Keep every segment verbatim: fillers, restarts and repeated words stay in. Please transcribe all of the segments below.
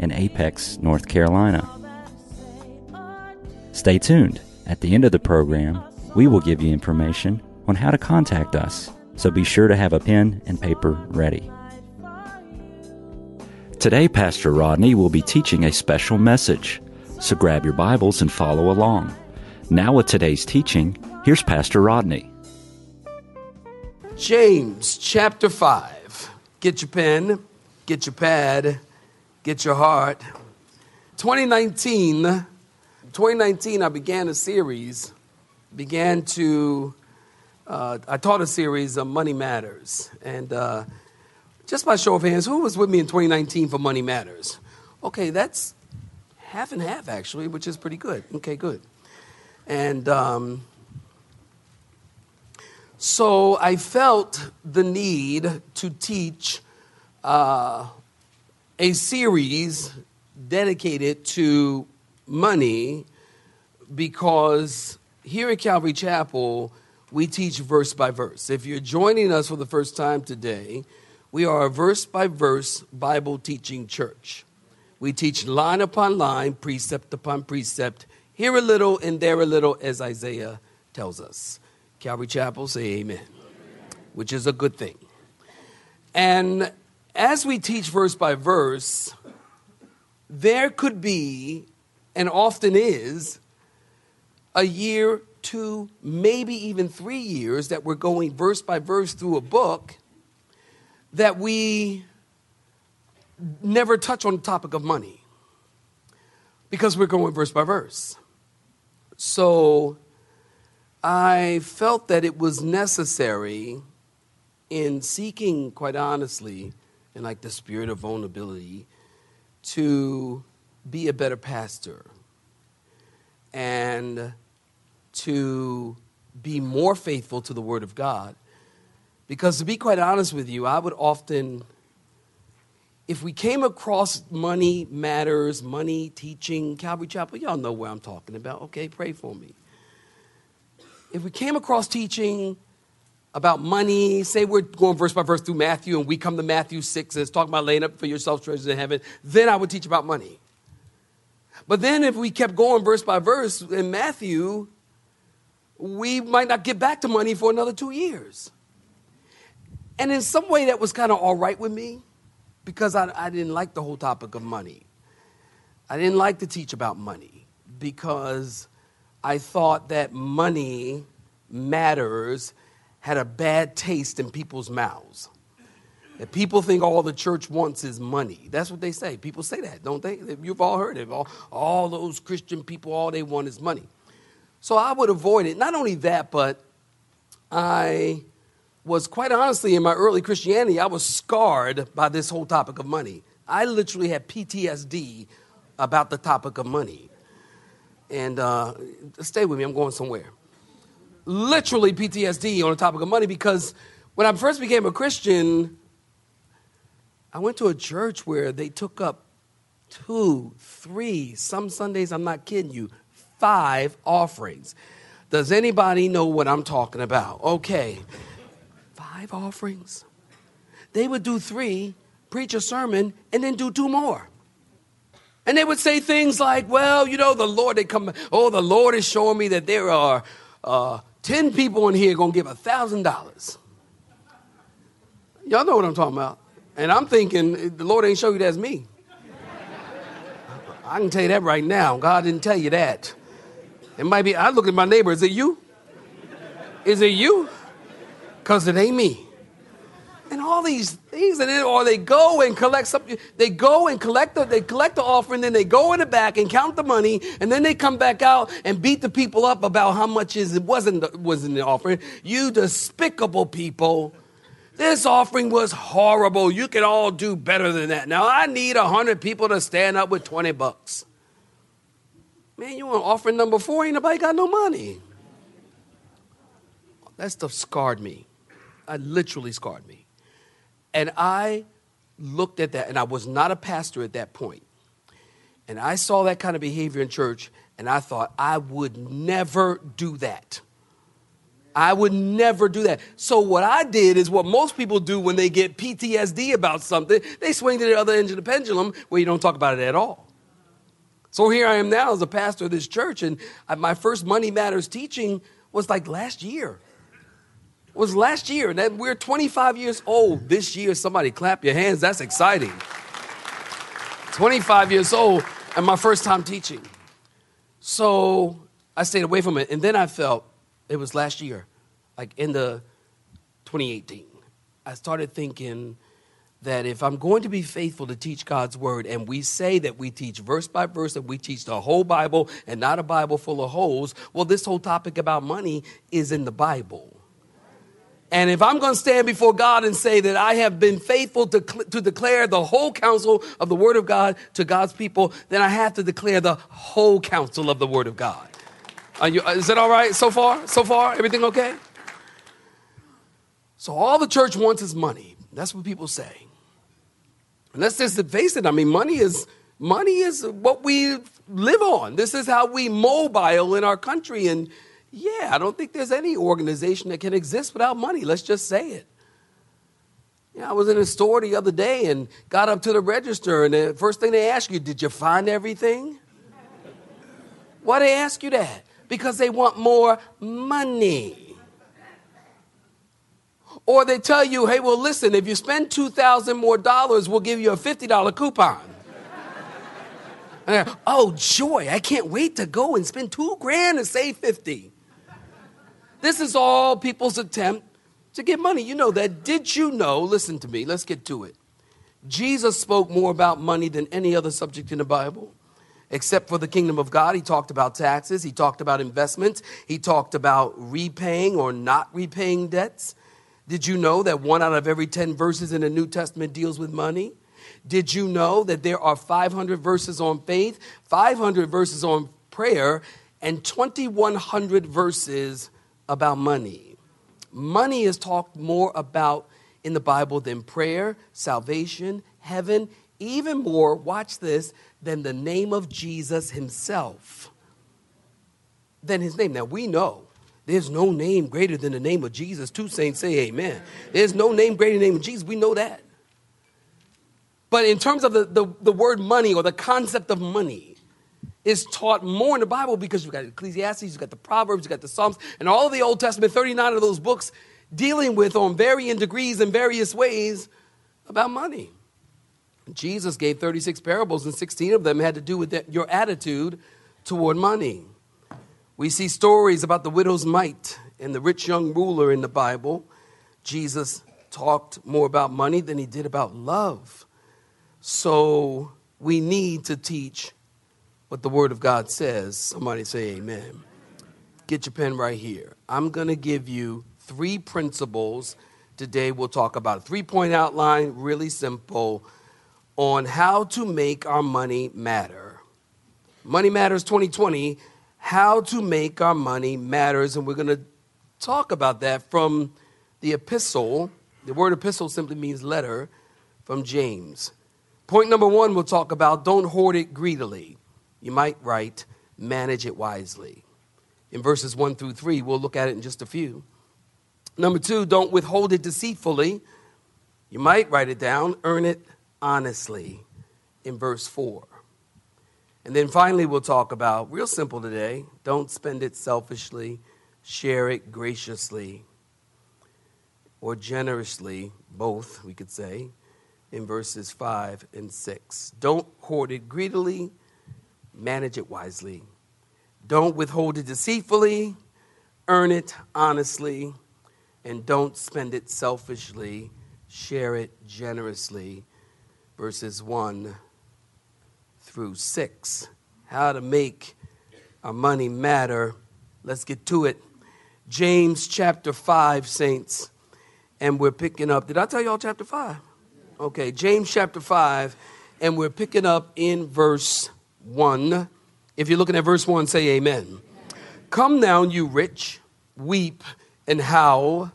in Apex, North Carolina. Stay tuned. At the end of the program, we will give you information on how to contact us, so be sure to have a pen and paper ready. Today, Pastor Rodney will be teaching a special message, so grab your Bibles and follow along. Now with today's teaching, here's Pastor Rodney. James chapter five. Get your pen, get your pad, get your heart. twenty nineteen, twenty nineteen, I began a series, began to, uh, I taught a series on Money Matters. And uh, just by show of hands, who was with me in twenty nineteen for Money Matters? Okay, that's half and half, actually, which is pretty good. Okay, good. And um, so I felt the need to teach uh a series dedicated to money, because here at Calvary Chapel, we teach verse by verse. If you're joining us for the first time today, we are a verse by verse Bible teaching church. We teach line upon line, precept upon precept, here a little and there a little, as Isaiah tells us. Calvary Chapel, say amen, which is a good thing. And as we teach verse by verse, there could be, and often is, a year, two, maybe even three years that we're going verse by verse through a book that we never touch on the topic of money because we're going verse by verse. So I felt that it was necessary, in seeking, quite honestly, and like the spirit of vulnerability, to be a better pastor and to be more faithful to the Word of God. Because to be quite honest with you, I would often, if we came across money matters, money teaching, Calvary Chapel, y'all know where I'm talking about. Okay, pray for me. If we came across teaching about money, say we're going verse by verse through Matthew and we come to Matthew six and it's talking about laying up for yourself treasures in heaven, then I would teach about money. But then if we kept going verse by verse in Matthew, we might not get back to money for another two years. And in some way that was kind of all right with me, because I, I didn't like the whole topic of money. I didn't like to teach about money because I thought that money matters had a bad taste in people's mouths. That people think all the church wants is money. That's what they say. People say that, don't they? You've all heard it. All, all those Christian people, all they want is money. So I would avoid it. Not only that, but I was, quite honestly, in my early Christianity, I was scarred by this whole topic of money. I literally had P T S D about the topic of money. And uh, stay with me. I'm going somewhere. Literally P T S D on the topic of money, because when I first became a Christian, I went to a church where they took up two, three, some Sundays, I'm not kidding you, five offerings. Does anybody know what I'm talking about? Okay, five offerings. They would do three, preach a sermon, and then do two more. And they would say things like, well, you know, the Lord, they come, oh, the Lord is showing me that there are Uh, ten people in here going to give one thousand dollars. Y'all know what I'm talking about. And I'm thinking, the Lord ain't show you that's me. I can tell you that right now. God didn't tell you that. It might be, I look at my neighbor, is it you? Is it you? Because it ain't me. And all these things, and then, or they go and collect something. They go and collect the, they collect the offering, then they go in the back and count the money, and then they come back out and beat the people up about how much is it wasn't the, wasn't the offering. You despicable people! This offering was horrible. You can all do better than that. Now, I need one hundred people to stand up with twenty bucks. Man, you want offering number four? Ain't nobody got no money. That stuff scarred me. It literally scarred me. And I looked at that, and I was not a pastor at that point. And I saw that kind of behavior in church, and I thought, I would never do that. I would never do that. So what I did is what most people do when they get P T S D about something. They swing to the other end of the pendulum where you don't talk about it at all. So here I am now as a pastor of this church, and my first Money Matters teaching was like last year. It was last year, and that we're twenty-five years old this year. Somebody clap your hands. That's exciting. twenty-five years old, and my first time teaching. So I stayed away from it, and then I felt, it was last year, like in the twenty eighteen. I started thinking that if I'm going to be faithful to teach God's word, and we say that we teach verse by verse, that we teach the whole Bible and not a Bible full of holes, well, this whole topic about money is in the Bible. And if I'm going to stand before God and say that I have been faithful to, to declare the whole counsel of the word of God to God's people, then I have to declare the whole counsel of the word of God. Are you, is it all right so far? So far? Everything okay? So all the church wants is money. That's what people say. And let's just face it. I mean, money is money is what we live on. This is how we mobile in our country. And yeah, I don't think there's any organization that can exist without money. Let's just say it. You know, I was in a store the other day and got up to the register. And the first thing they ask you, did you find everything? Why they ask you that? Because they want more money. Or they tell you, hey, well, listen, if you spend two thousand dollars more dollars, we'll give you a fifty dollars coupon. And oh, joy, I can't wait to go and spend two grand and save fifty. This is all people's attempt to get money. You know that. Did you know? Listen to me. Let's get to it. Jesus spoke more about money than any other subject in the Bible. Except for the kingdom of God, he talked about taxes. He talked about investments. He talked about repaying or not repaying debts. Did you know that one out of every ten verses in the New Testament deals with money? Did you know that there are five hundred verses on faith, five hundred verses on prayer, and twenty-one hundred verses about money? Money is talked more about in the Bible than prayer, salvation, heaven, even more, watch this, than the name of Jesus himself, than his name. Now, we know there's no name greater than the name of Jesus. Two saints say amen. There's no name greater than the name of Jesus. We know that. But in terms of the, the, the word money or the concept of money is taught more in the Bible because you've got Ecclesiastes, you've got the Proverbs, you've got the Psalms, and all of the Old Testament, thirty-nine of those books dealing with on varying degrees and various ways about money. Jesus gave thirty-six parables, and sixteen of them had to do with that, your attitude toward money. We see stories about the widow's mite and the rich young ruler in the Bible. Jesus talked more about money than he did about love. So we need to teach what the Word of God says. Somebody say amen. Get your pen right here. I'm going to give you three principles today we'll talk about. A three-point outline, really simple, on how to make our money matter. Money Matters twenty twenty, how to make our money matters. And we're going to talk about that from the epistle. The word epistle simply means letter from James. Point number one we'll talk about, don't hoard it greedily. You might write, manage it wisely. In verses one through three, we'll look at it in just a few. Number two, don't withhold it deceitfully. You might write it down, earn it honestly, in verse four. And then finally, we'll talk about, real simple today, don't spend it selfishly, share it graciously, or generously, both, we could say, in verses five and six. Don't hoard it greedily, manage it wisely. Don't withhold it deceitfully, earn it honestly, and don't spend it selfishly, share it generously, verses one through six. How to make our money matter. Let's get to it. James chapter five, saints. and we're picking up. Did I tell y'all chapter five? Okay, James chapter five, and we're picking up in verse one. If you're looking at verse one, say amen. Amen. Come now, you rich, weep and howl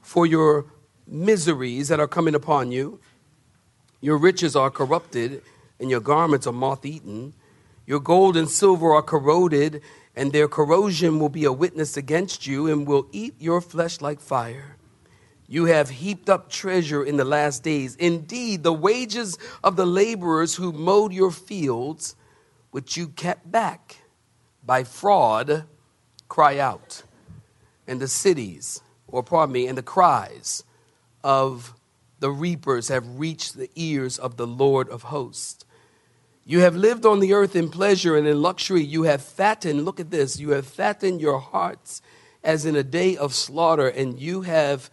for your miseries that are coming upon you. Your riches are corrupted, and your garments are moth-eaten. Your gold and silver are corroded, and their corrosion will be a witness against you and will eat your flesh like fire. You have heaped up treasure in the last days. Indeed, the wages of the laborers who mowed your fields, which you kept back by fraud, cry out. And the cities, or pardon me, and the cries of the reapers have reached the ears of the Lord of hosts. You have lived on the earth in pleasure and in luxury. You have fattened, look at this, you have fattened your hearts as in a day of slaughter, and you have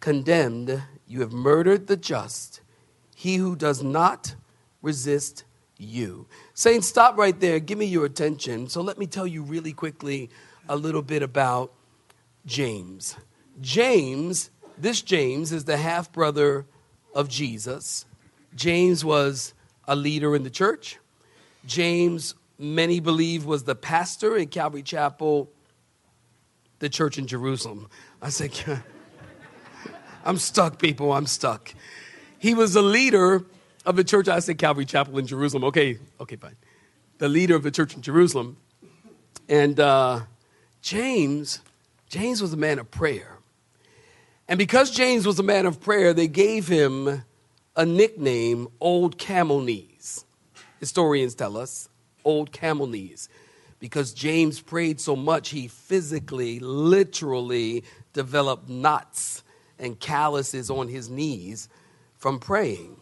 condemned, you have murdered the just, he who does not resist you. Saints, stop right there. Give me your attention. So let me tell you really quickly a little bit about James. James, this James is the half-brother of Jesus. James was a leader in the church. James, many believe, was the pastor in Calvary Chapel, the church in Jerusalem. I said, I'm stuck, people. I'm stuck. He was the leader of the church. I said Calvary Chapel in Jerusalem. Okay, okay, fine. The leader of the church in Jerusalem. And uh, James, James was a man of prayer. And because James was a man of prayer, they gave him a nickname, Old Camel Knees. Historians tell us, Old Camel Knees. Because James prayed so much, he physically, literally developed knots and calluses on his knees from praying.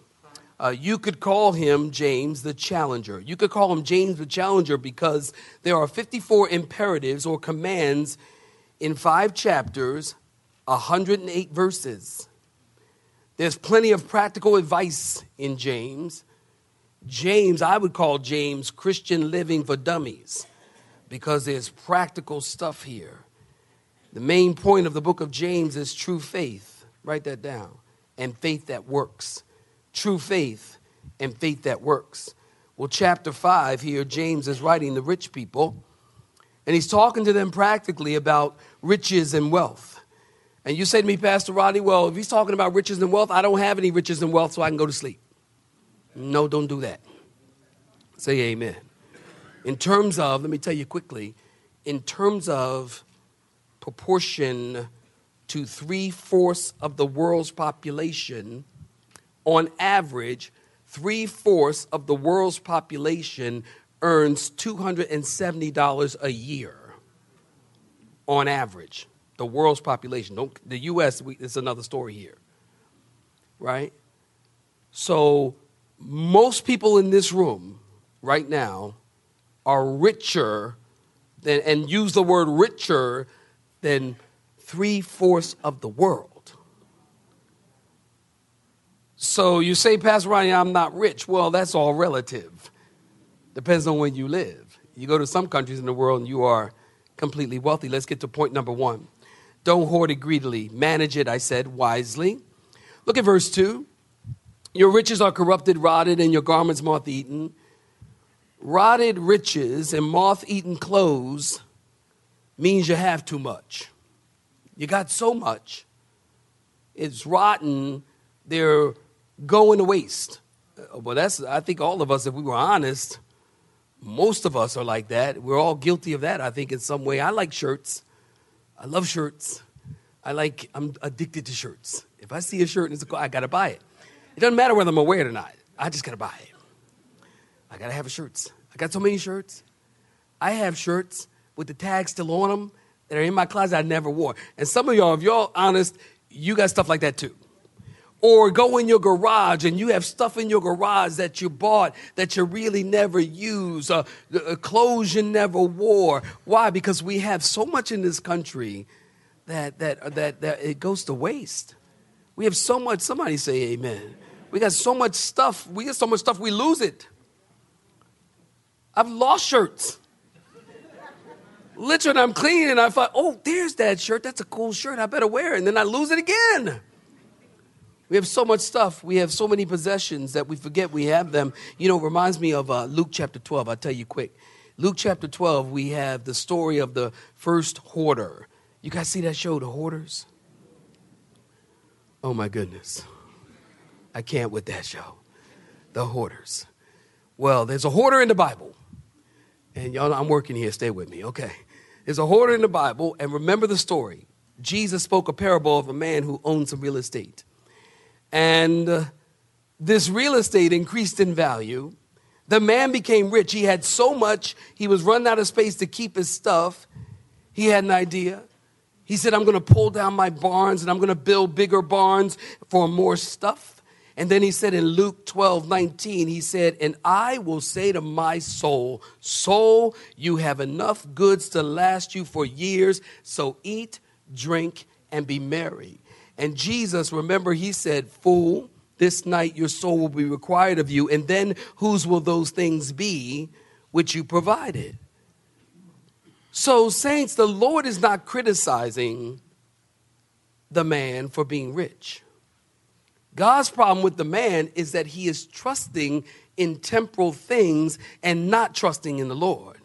Uh, you could call him James the Challenger. You could call him James the Challenger because there are fifty-four imperatives or commands in five chapters, one hundred eight verses. There's plenty of practical advice in James. James, I would call James Christian Living for Dummies because there's practical stuff here. The main point of the book of James is true faith. Write that down. And faith that works. True faith and faith that works. Well, chapter five here, James is writing the rich people. And he's talking to them practically about riches and wealth. And you say to me, Pastor Rodney, well, if he's talking about riches and wealth, I don't have any riches and wealth, so I can go to sleep. No, don't do that. Say amen. In terms of, let me tell you quickly, in terms of proportion to three-fourths of the world's population, on average, three-fourths of the world's population earns two hundred seventy dollars a year. On average, the world's population. Don't, the U S, we, it's another story here, right? So most people in this room right now are richer than, and use the word richer than three-fourths of the world. So you say, Pastor Rodney, I'm not rich. Well, that's all relative. Depends on where you live. You go to some countries in the world and you are completely wealthy. Let's get to point number one. Don't hoard it greedily. Manage it, I said, wisely. Look at verse two. Your riches are corrupted, rotted, and your garments moth-eaten. Rotted riches and moth-eaten clothes means you have too much. You got so much. It's rotten. They're going to waste. Well, that's, I think all of us, if we were honest, most of us are like that. We're all guilty of that, I think, in some way. I like shirts. I love shirts. I like, I'm addicted to shirts. If I see a shirt and it's a coat, I got to buy it. It doesn't matter whether I'm going to wear it or not. I just got to buy it. I got to have a shirts. I got so many shirts. I have shirts with the tags still on them that are in my closet I never wore. And some of y'all, if y'all honest, you got stuff like that too. Or go in your garage and you have stuff in your garage that you bought that you really never use, uh, uh, clothes you never wore. Why? Because we have so much in this country that, that, that, that it goes to waste. We have so much, somebody say amen. We got so much stuff. We got so much stuff, we lose it. I've lost shirts. Literally, I'm cleaning and I thought, oh, there's that shirt. That's a cool shirt. I better wear it. And then I lose it again. We have so much stuff. We have so many possessions that we forget we have them. You know, it reminds me of uh, Luke chapter twelve. I'll tell you quick. Luke chapter twelve, we have the story of the first hoarder. You guys see that show, The Hoarders? Oh, my goodness. I can't with that show. The Hoarders. Well, there's a hoarder in the Bible. And y'all, I'm working here. Stay with me. Okay. There's a hoarder in the Bible. And remember the story. Jesus spoke a parable of a man who owned some real estate. And uh, this real estate increased in value. The man became rich. He had so much. He was running out of space to keep his stuff. He had an idea. He said, I'm going to pull down my barns and I'm going to build bigger barns for more stuff. And then he said in Luke twelve nineteen, he said, and I will say to my soul, soul, you have enough goods to last you for years. So eat, drink, and be merry. And Jesus, remember, he said, fool, this night your soul will be required of you. And then whose will those things be which you provided? So, saints, the Lord is not criticizing the man for being rich. God's problem with the man is that he is trusting in temporal things and not trusting in the Lord.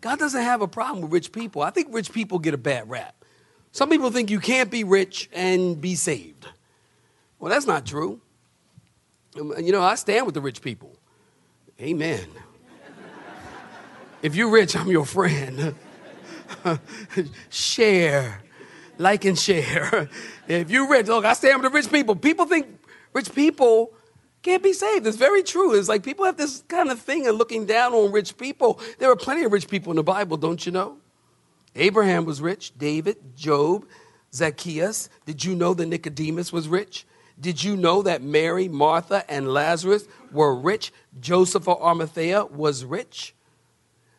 God doesn't have a problem with rich people. I think rich people get a bad rap. Some people think you can't be rich and be saved. Well, that's not true. You know, I stand with the rich people. Amen. If you're rich, I'm your friend. Share. Like and share. If you're rich, look, I stand with the rich people. People think rich people can't be saved. It's very true. It's like people have this kind of thing of looking down on rich people. There are plenty of rich people in the Bible, don't you know? Abraham was rich, David, Job, Zacchaeus. Did you know that Nicodemus was rich? Did you know that Mary, Martha, and Lazarus were rich? Joseph of Arimathea was rich.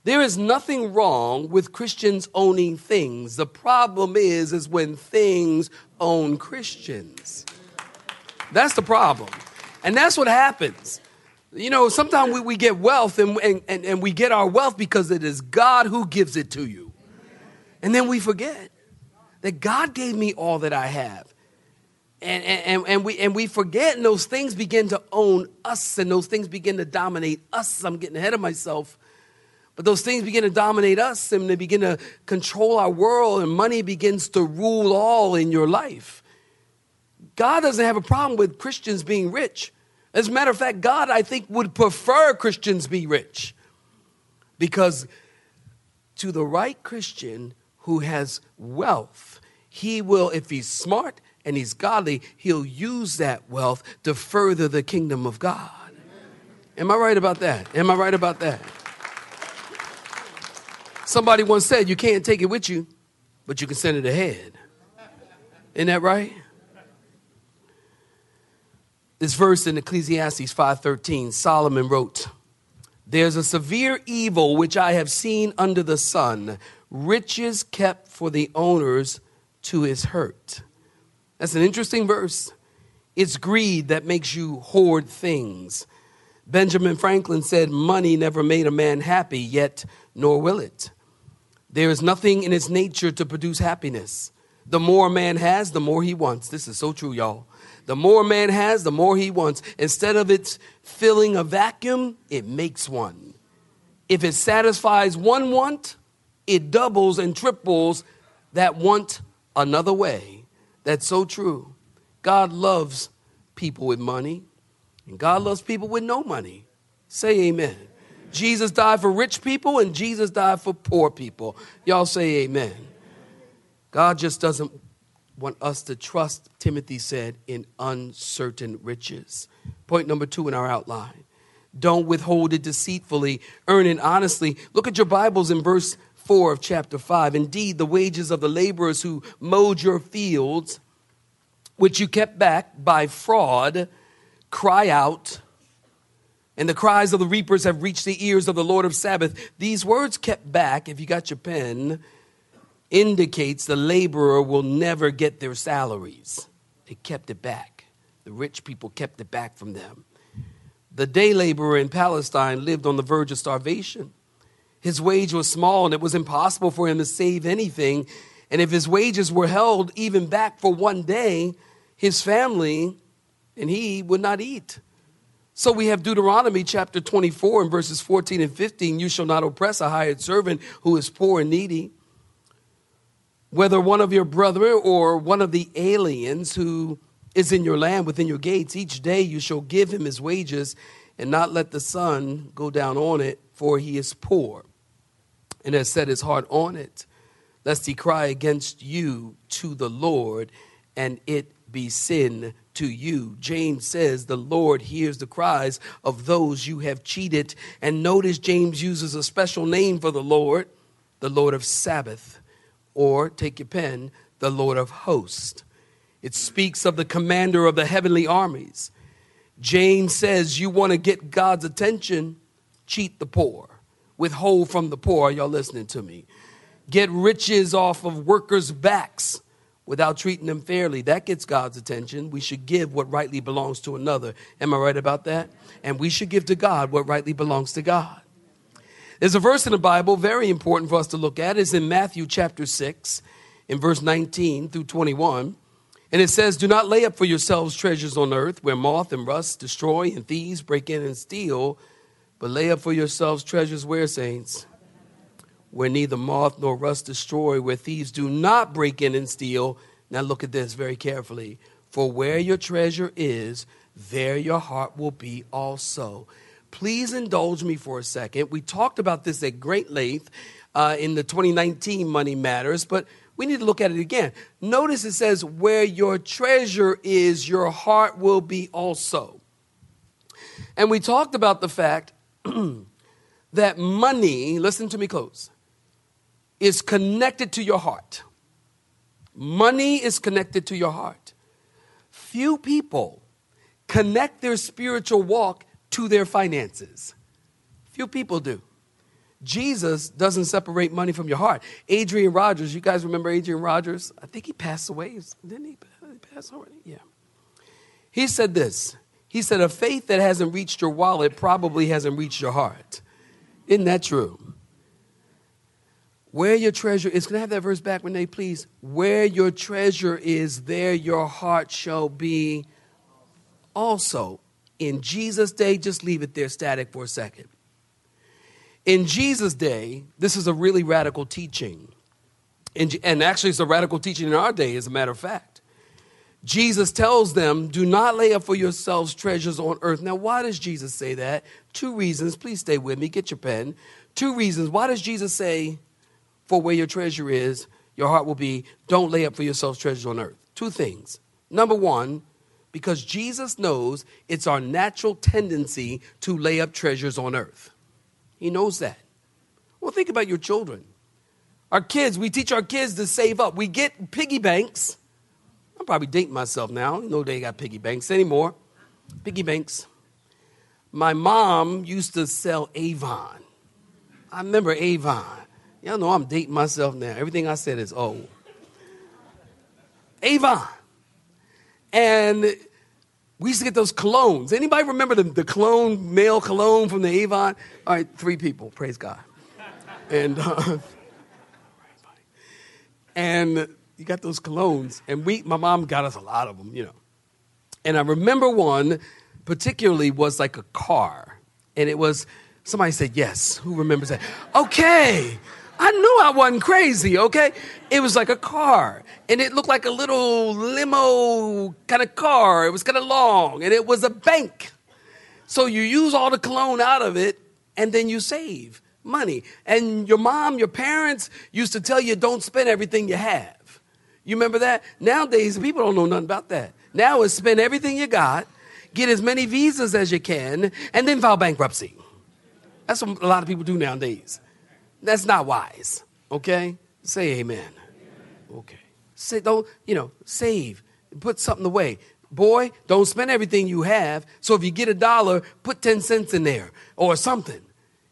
There is nothing wrong with Christians owning things. The problem is, is when things own Christians. That's the problem. And that's what happens. You know, sometimes we, we get wealth and, and, and, and we get our wealth because it is God who gives it to you. And then we forget that God gave me all that I have. And, and, and, we, and we forget, and those things begin to own us, and those things begin to dominate us. I'm getting ahead of myself. But those things begin to dominate us, and they begin to control our world, and money begins to rule all in your life. God doesn't have a problem with Christians being rich. As a matter of fact, God, I think, would prefer Christians be rich. Because to the right Christian who has wealth, he will, if he's smart and he's godly, he'll use that wealth to further the kingdom of God. Am I right about that? Am I right about that? Somebody once said, you can't take it with you, but you can send it ahead. Isn't that right? This verse in Ecclesiastes five thirteen, Solomon wrote, there's a severe evil which I have seen under the sun, riches kept for the owners to his hurt. That's an interesting verse. It's greed that makes you hoard things. Benjamin Franklin said, money never made a man happy, yet nor will it. There is nothing in its nature to produce happiness. The more a man has, the more he wants. This is so true, y'all. The more a man has, the more he wants. Instead of it filling a vacuum, it makes one. If it satisfies one want, it doubles and triples that want another way. That's so true. God loves people with money, and God loves people with no money. Say amen. Amen. Jesus died for rich people, and Jesus died for poor people. Y'all say amen. Amen. God just doesn't want us to trust, Timothy said, in uncertain riches. Point number two in our outline. Don't withhold it deceitfully, earn it honestly. Look at your Bibles in verse four of chapter five. Indeed, the wages of the laborers who mowed your fields, which you kept back by fraud, cry out. And the cries of the reapers have reached the ears of the Lord of Sabbath. These words kept back, if you got your pen, indicates the laborer will never get their salaries. They kept it back. The rich people kept it back from them. The day laborer in Palestine lived on the verge of starvation. His wage was small, and it was impossible for him to save anything. And if his wages were held even back for one day, his family and he would not eat. So we have Deuteronomy chapter twenty-four and verses fourteen and fifteen. You shall not oppress a hired servant who is poor and needy, whether one of your brethren or one of the aliens who is in your land within your gates. Each day you shall give him his wages and not let the sun go down on it, for he is poor and has set his heart on it, lest he cry against you to the Lord and it be sin to you. James says the Lord hears the cries of those you have cheated. And notice James uses a special name for the Lord, the Lord of Sabbath, or take your pen, the Lord of hosts. It speaks of the commander of the heavenly armies. James says you want to get God's attention, cheat the poor, withhold from the poor. Y'all listening to me? Get riches off of workers' backs without treating them fairly. That gets God's attention. We should give what rightly belongs to another. Am I right about that? And we should give to God what rightly belongs to God. There's a verse in the Bible very important for us to look at. It's in Matthew chapter six, in verse nineteen through twenty-one. And it says, do not lay up for yourselves treasures on earth where moth and rust destroy and thieves break in and steal. But lay up for yourselves treasures where, saints? Where neither moth nor rust destroy, where thieves do not break in and steal. Now look at this very carefully. For where your treasure is, there your heart will be also. Please indulge me for a second. We talked about this at great length uh, in the twenty nineteen Money Matters, but we need to look at it again. Notice it says, where your treasure is, your heart will be also. And we talked about the fact that money, listen to me close, is connected to your heart. Money is connected to your heart. Few people connect their spiritual walk to their finances. Few people do. Jesus doesn't separate money from your heart. Adrian Rogers, you guys remember Adrian Rogers? I think he passed away. Didn't he pass already? Yeah. He said this. He said, a faith that hasn't reached your wallet probably hasn't reached your heart. Isn't that true? Where your treasure is, can I have that verse back, Renee, please? Where your treasure is, there your heart shall be also. In Jesus' day, just leave it there static for a second. In Jesus' day, this is a really radical teaching. And, and actually, it's a radical teaching in our day, as a matter of fact. Jesus tells them, do not lay up for yourselves treasures on earth. Now, why does Jesus say that? Two reasons. Please stay with me. Get your pen. Two reasons. Why does Jesus say, for where your treasure is, your heart will be, don't lay up for yourselves treasures on earth? Two things. Number one, because Jesus knows it's our natural tendency to lay up treasures on earth. He knows that. Well, think about your children. Our kids, we teach our kids to save up. We get piggy banks. I'm probably dating myself now. No day got piggy banks anymore. Piggy banks. My mom used to sell Avon. I remember Avon. Y'all know I'm dating myself now. Everything I said is old. Avon. And we used to get those colognes. Anybody remember the, the cologne, male cologne from the Avon? All right, three people, praise God. And uh, and you got those colognes. And we, my mom got us a lot of them, you know. And I remember one particularly was like a car. And it was, somebody said, yes, who remembers that? Okay, I knew I wasn't crazy, okay? It was like a car, and it looked like a little limo kind of car. It was kind of long, and it was a bank. So you use all the cologne out of it, and then you save money. And your mom, your parents used to tell you, don't spend everything you have. You remember that? Nowadays, people don't know nothing about that. Now it's spend everything you got, get as many visas as you can, and then file bankruptcy. That's what a lot of people do nowadays. That's not wise, okay? Say amen. Amen. Okay. Say, don't, you know, save. Put something away. Boy, don't spend everything you have. So if you get a dollar, put ten cents in there or something,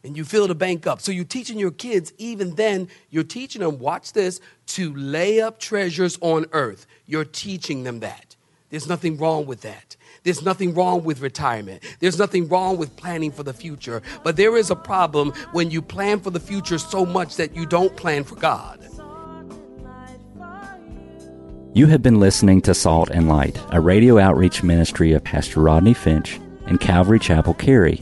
and you fill the bank up. So you're teaching your kids, even then, you're teaching them, watch this, to lay up treasures on earth. You're teaching them that. There's nothing wrong with that. There's nothing wrong with retirement. There's nothing wrong with planning for the future. But there is a problem when you plan for the future so much that you don't plan for God. You have been listening to Salt and Light, a radio outreach ministry of Pastor Rodney Finch and Calvary Chapel, Cary,